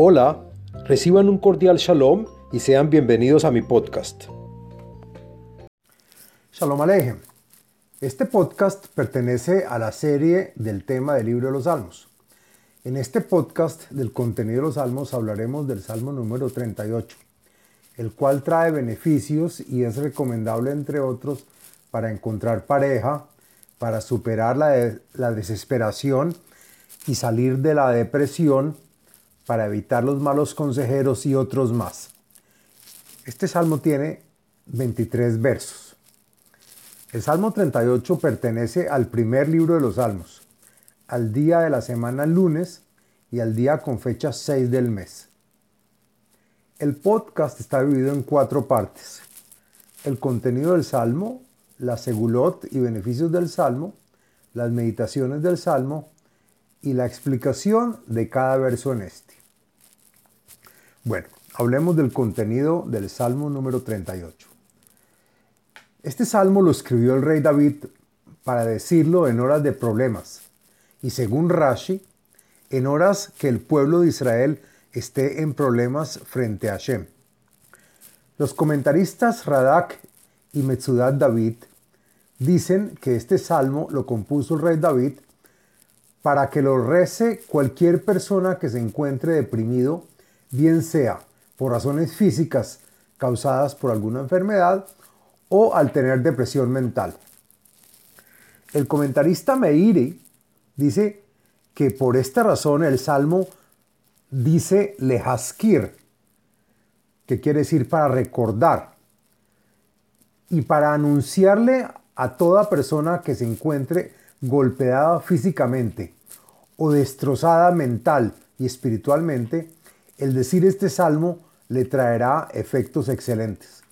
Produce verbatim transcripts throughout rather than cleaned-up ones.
Hola, reciban un cordial shalom y sean bienvenidos a mi podcast. Shalom Aleichem. Este podcast pertenece a la serie del tema del libro de los Salmos. En este podcast del contenido de los Salmos hablaremos del Salmo número treinta y ocho, el cual trae beneficios y es recomendable, entre otros, para encontrar pareja, para superar la, de- la desesperación y salir de la depresión, para evitar los malos consejeros y otros más. Este salmo tiene veintitrés versos. El Salmo treinta y ocho pertenece al primer libro de los Salmos, al día de la semana lunes y al día con fecha seis del mes. El podcast está dividido en cuatro partes: el contenido del Salmo, la segulot y beneficios del Salmo, las meditaciones del Salmo y la explicación de cada verso en este. Bueno, hablemos del contenido del Salmo número treinta y ocho. Este salmo lo escribió el rey David para decirlo en horas de problemas y, según Rashi, en horas que el pueblo de Israel esté en problemas frente a Hashem. Los comentaristas Radak y Metsudat David dicen que este salmo lo compuso el rey David para que lo rece cualquier persona que se encuentre deprimido, bien sea por razones físicas causadas por alguna enfermedad o al tener depresión mental. El comentarista Meiri dice que por esta razón el salmo dice lehaskir, que quiere decir para recordar, y para anunciarle a toda persona que se encuentre golpeada físicamente o destrozada mental y espiritualmente, el decir este salmo le traerá efectos excelentes.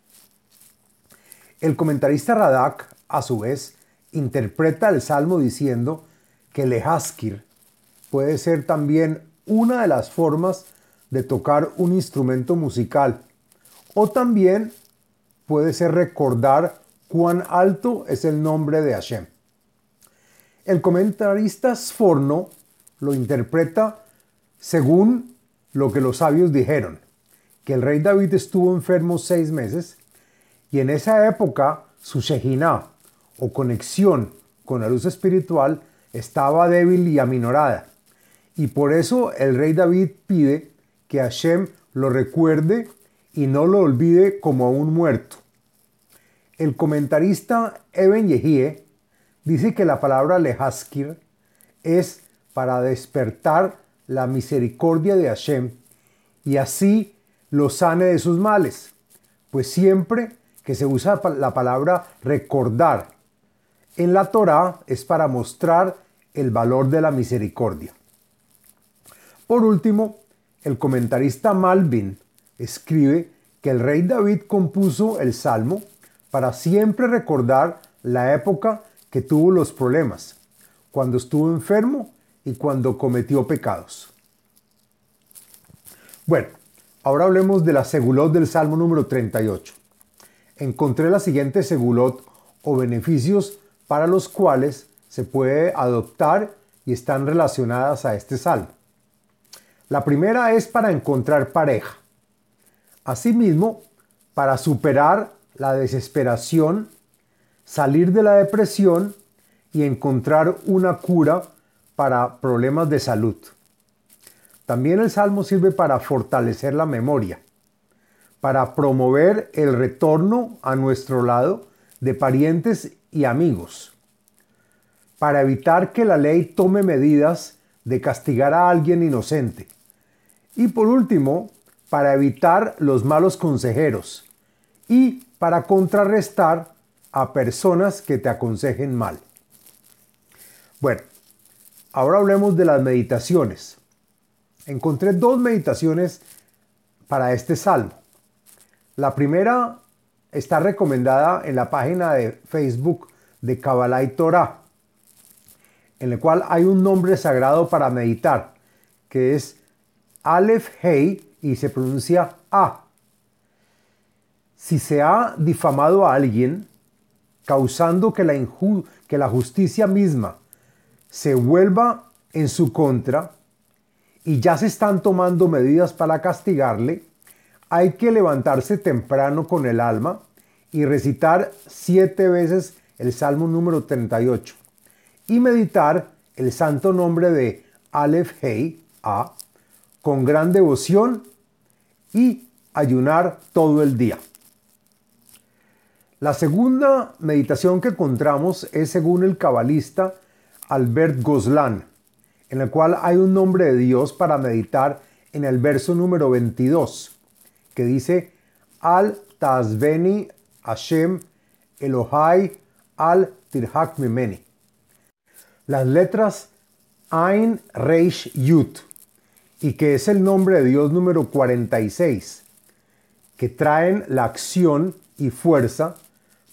El comentarista Radak, a su vez, interpreta el salmo diciendo que lehaskir puede ser también una de las formas de tocar un instrumento musical, o también puede ser recordar cuán alto es el nombre de Hashem. El comentarista Sforno lo interpreta según lo que los sabios dijeron, que el rey David estuvo enfermo seis meses y en esa época su Shejiná, o conexión con la luz espiritual, estaba débil y aminorada. Y por eso el rey David pide que Hashem lo recuerde y no lo olvide como a un muerto. El comentarista Eben Yehíe dice que la palabra lehaskir es para despertar la misericordia de Hashem y así lo sane de sus males, pues siempre que se usa la palabra recordar en la Torah es para mostrar el valor de la misericordia. Por último, el comentarista Malvin escribe que el rey David compuso el salmo para siempre recordar la época que tuvo los problemas, cuando estuvo enfermo y cuando cometió pecados. Bueno, ahora hablemos de la segulot del Salmo número treinta y ocho. Encontré la siguiente segulot o beneficios para los cuales se puede adoptar y están relacionadas a este salmo. La primera es para encontrar pareja. Asimismo, para superar la desesperación, salir de la depresión y encontrar una cura para problemas de salud. También el salmo sirve para fortalecer la memoria, para promover el retorno a nuestro lado de parientes y amigos, para evitar que la ley tome medidas de castigar a alguien inocente y, por último, para evitar los malos consejeros y para contrarrestar a personas que te aconsejen mal. Bueno, ahora hablemos de las meditaciones. Encontré dos meditaciones para este salmo. La primera está recomendada en la página de Facebook de Kabbalah y Torah, en la cual hay un nombre sagrado para meditar, que es Aleph Hei y se pronuncia A. Si se ha difamado a alguien, causando que la, inju- que la justicia misma se vuelva en su contra y ya se están tomando medidas para castigarle, hay que levantarse temprano con el alma y recitar siete veces el Salmo número treinta y ocho y meditar el santo nombre de Aleph Hei A con gran devoción y ayunar todo el día. La segunda meditación que encontramos es según el cabalista Albert Gozlan, en la cual hay un nombre de Dios para meditar en el verso número veintidós, que dice Al Tazveni Hashem Elohai Al Tirhak Mimeni. Las letras Ain Reish Yud, y que es el nombre de Dios número cuarenta y seis, que traen la acción y fuerza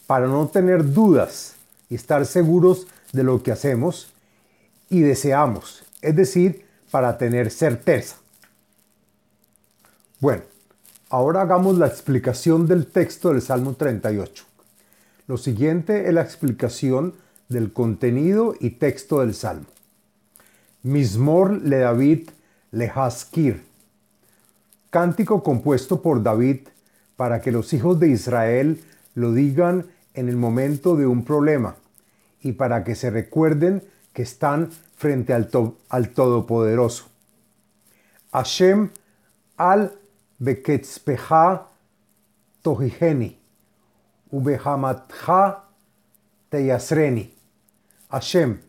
para no tener dudas y estar seguros de lo que hacemos y deseamos, es decir, para tener certeza. Bueno, ahora hagamos la explicación del texto del Salmo treinta y ocho. Lo siguiente es la explicación del contenido y texto del Salmo. Mismor le David lehaskir, cántico compuesto por David para que los hijos de Israel lo digan en el momento de un problema y para que se recuerden que están frente al, to- al Todopoderoso. Hashem al beketzpeja tohijeni, ubehamatja teyasreni. Hashem,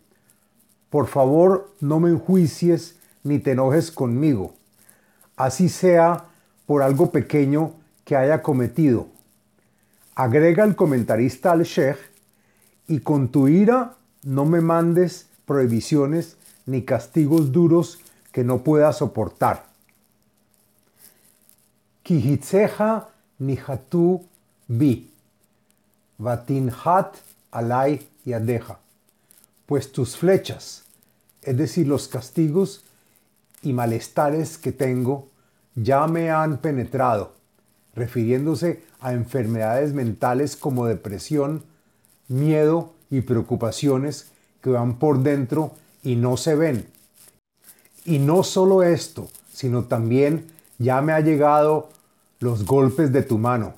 por favor no me enjuicies ni te enojes conmigo, así sea por algo pequeño que haya cometido. Agrega el comentarista al Sheikh, y con tu ira no me mandes prohibiciones ni castigos duros que no pueda soportar. Ki hitzeja nihatu bi, vatinhat alai yadeja. Pues tus flechas, es decir, los castigos y malestares que tengo, ya me han penetrado, refiriéndose a enfermedades mentales como depresión, miedo y preocupaciones que van por dentro y no se ven. Y no solo esto, sino también ya me han llegado los golpes de tu mano,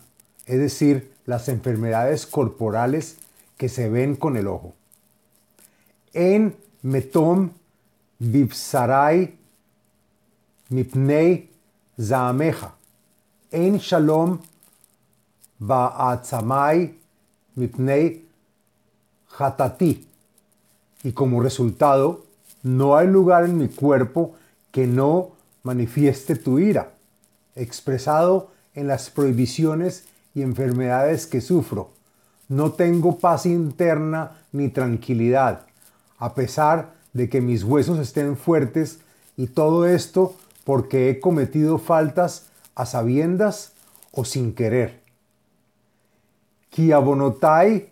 es decir, las enfermedades corporales que se ven con el ojo. En metom bibsarai mipnei zaameja. En shalom ba'atzamai mipnei hatati. Y como resultado, no hay lugar en mi cuerpo que no manifieste tu ira, expresado en las prohibiciones y enfermedades que sufro. No tengo paz interna ni tranquilidad, a pesar de que mis huesos estén fuertes, y todo esto porque he cometido faltas a sabiendas o sin querer. Ki abonotai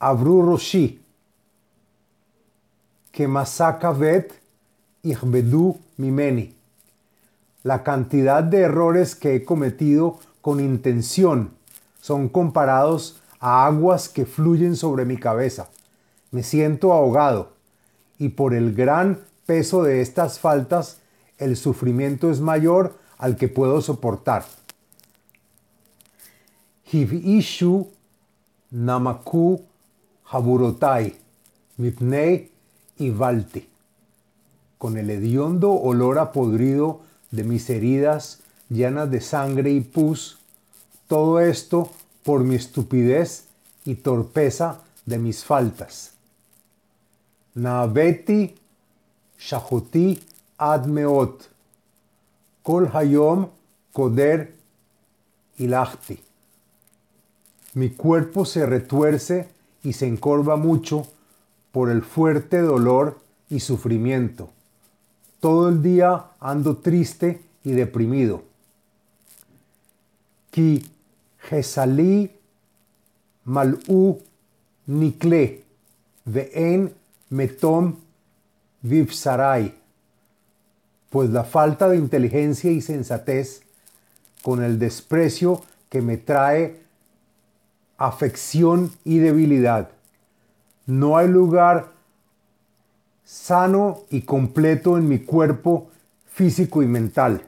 avru roshi, que masakavet ihbedu mimeni. La cantidad de errores que he cometido con intención son comparados a aguas que fluyen sobre mi cabeza. Me siento ahogado, y por el gran peso de estas faltas, el sufrimiento es mayor al que puedo soportar. Hiv'ishu namaku haburotai mipnei ivalti. Con el hediondo olor a podrido de mis heridas llenas de sangre y pus, todo esto por mi estupidez y torpeza de mis faltas. Nabeti shahoti admeot kol hayom koder ilahti. Mi cuerpo se retuerce y se encorva mucho por el fuerte dolor y sufrimiento. Todo el día ando triste y deprimido. Ki jesali mal'u nikle ve'en metom vivsarai. Pues la falta de inteligencia y sensatez, con el desprecio que me trae afección y debilidad. No hay lugar sano y completo en mi cuerpo físico y mental.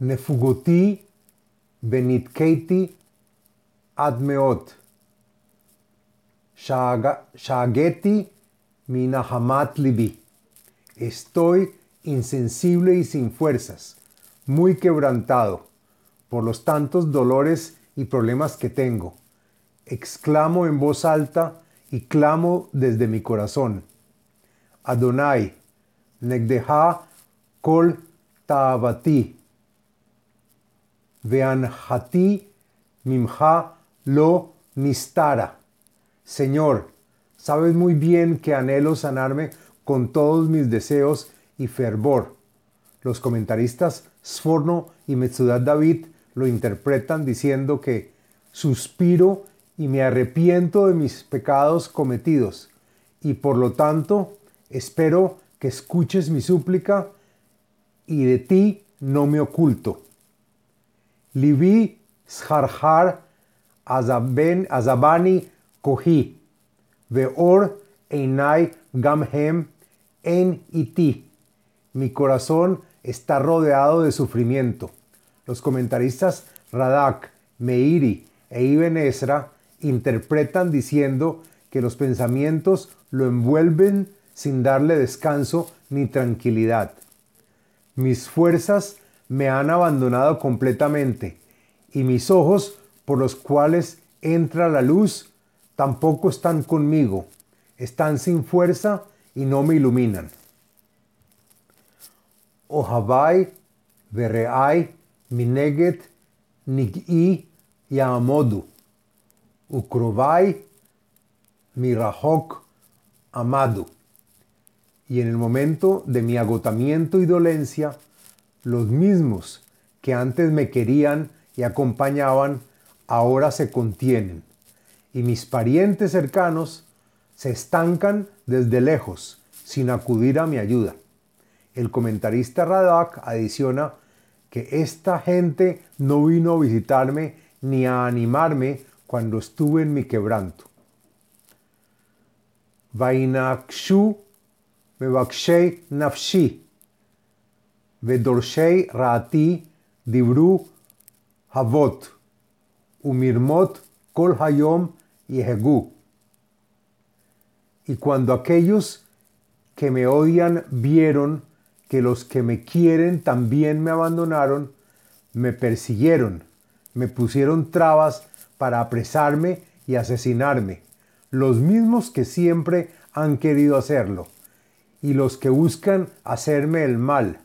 Nefugoti benitkeiti admeot. Shageti minahamat libi. Estoy insensible y sin fuerzas, muy quebrantado por los tantos dolores y problemas que tengo. Exclamo en voz alta y clamo desde mi corazón. Adonai, negdeha kol taabati, veanhati mimha lo nistara. Señor, sabes muy bien que anhelo sanarme con todos mis deseos y fervor. Los comentaristas Sforno y Metsudat David lo interpretan diciendo que suspiro y me arrepiento de mis pecados cometidos, y por lo tanto espero que escuches mi súplica y de ti no me oculto. Libi sharhar azabani kohi veor einai gamhem en iti. Mi corazón está rodeado de sufrimiento. Los comentaristas Radak, Meiri e Eben Yehíe interpretan diciendo que los pensamientos lo envuelven sin darle descanso ni tranquilidad. Mis fuerzas me han abandonado completamente y mis ojos, por los cuales entra la luz, tampoco están conmigo. Están sin fuerza y no me iluminan. Ohavai vereai mineget nig'i ya'amodu. Ukrovai mirahok amadu. Y en el momento de mi agotamiento y dolencia, los mismos que antes me querían y acompañaban, ahora se contienen. Y mis parientes cercanos se estancan desde lejos, sin acudir a mi ayuda. El comentarista Radak adiciona que esta gente no vino a visitarme ni a animarme cuando estuve en mi quebranto. Vainakshu mevakshei nafshi vedorshei raati dibru havot umirmot kol hayom yehegu. Y cuando aquellos que me odian vieron que los que me quieren también me abandonaron, me persiguieron, me pusieron trabas para apresarme y asesinarme, los mismos que siempre han querido hacerlo, y los que buscan hacerme el mal,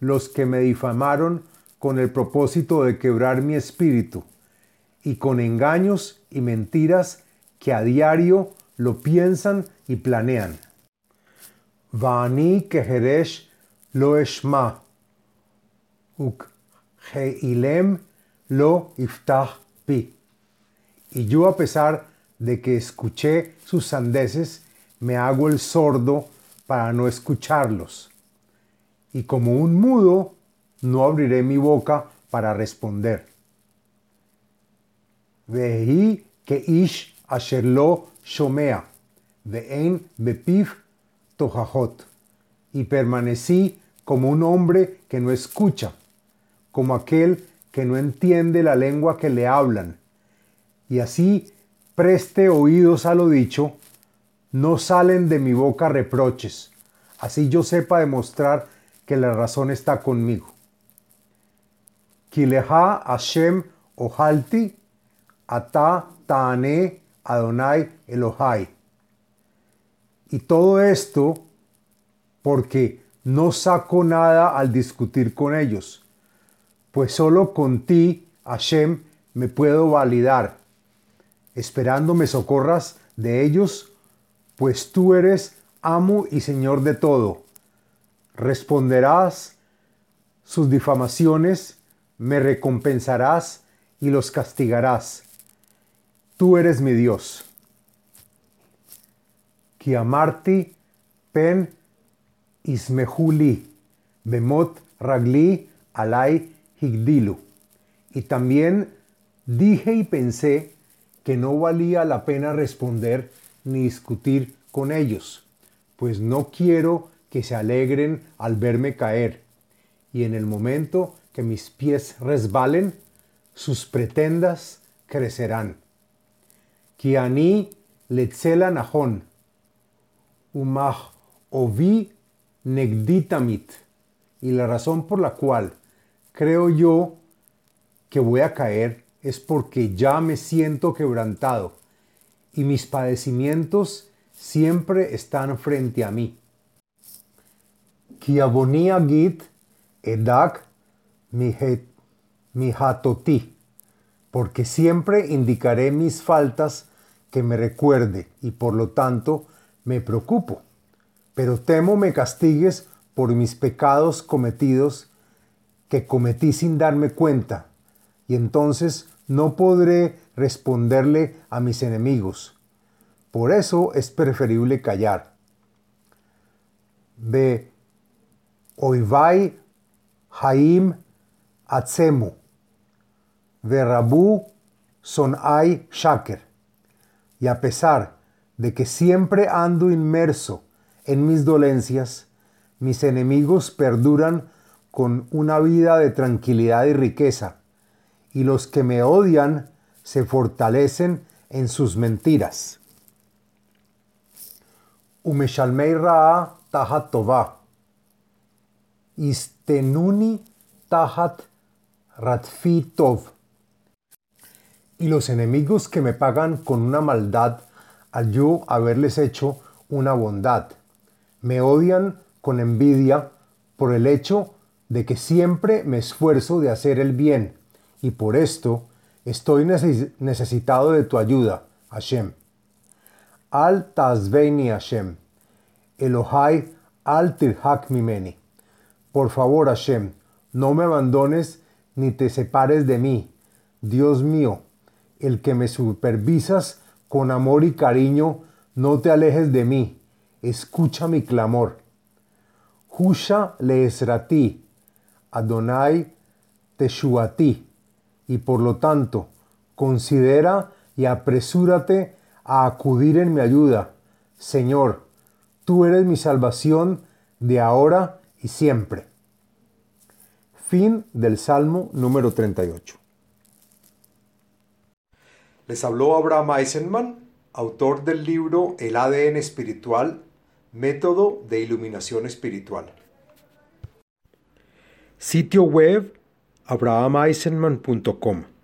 los que me difamaron con el propósito de quebrar mi espíritu, y con engaños y mentiras que a diario lo piensan y planean. Vani keheresh lo eshma, uk heilem lo iftah pi. Y yo, a pesar de que escuché sus sandeces, me hago el sordo para no escucharlos. Y como un mudo, no abriré mi boca para responder. Vehi keish asher lo shomea, ve'en bepiv tohahot. Y permanecí como un hombre que no escucha, como aquel que no entiende la lengua que le hablan. Y así preste oídos a lo dicho, no salen de mi boca reproches, así yo sepa demostrar que la razón está conmigo. Kileha Hashem ohalti, ata taane Adonai Elohai. Y todo esto porque no saco nada al discutir con ellos, pues solo con ti, Hashem, me puedo validar, esperando me socorras de ellos, pues tú eres amo y señor de todo. Responderás sus difamaciones, me recompensarás y los castigarás. Tú eres mi Dios. Ki amarti pen Ismehuli, Bemot Ragli, Alai Higdilu. Y también dije y pensé que no valía la pena responder ni discutir con ellos, pues no quiero que se alegren al verme caer, y en el momento que mis pies resbalen, sus pretendas crecerán. Ki ani letzela nahon, umach ovi negditamit. Y la razón por la cual creo yo que voy a caer es porque ya me siento quebrantado y mis padecimientos siempre están frente a mí. Ki avoni agit edak mihatoti, porque siempre indicaré mis faltas que me recuerde y por lo tanto me preocupo, pero temo me castigues por mis pecados cometidos que cometí sin darme cuenta, y entonces no podré responderle a mis enemigos. Por eso es preferible callar. Be oivai haim atzemu, ve rabu sonai shaker. Y a pesar de que siempre ando inmerso en mis dolencias, mis enemigos perduran con una vida de tranquilidad y riqueza, y los que me odian se fortalecen en sus mentiras. Umeshalmei ra'a tahat tová, istenuni tahat ratfi tov. Y los enemigos que me pagan con una maldad al yo haberles hecho una bondad, me odian con envidia por el hecho de que siempre me esfuerzo de hacer el bien, y por esto estoy necesitado de tu ayuda, Hashem. Al tazveini Hashem, Elohai al tirhak mimeni. Por favor, Hashem, no me abandones ni te separes de mí, Dios mío, el que me supervisas con amor y cariño, no te alejes de mí, escucha mi clamor. Husha leesrati, Adonai teshuati. Y por lo tanto, considera y apresúrate a acudir en mi ayuda. Señor, tú eres mi salvación de ahora y siempre. Fin del Salmo número treinta y ocho. Les habló Abraham Eisenman, autor del libro El A D N espiritual, método de iluminación espiritual. Sitio web abraham eisenman punto com.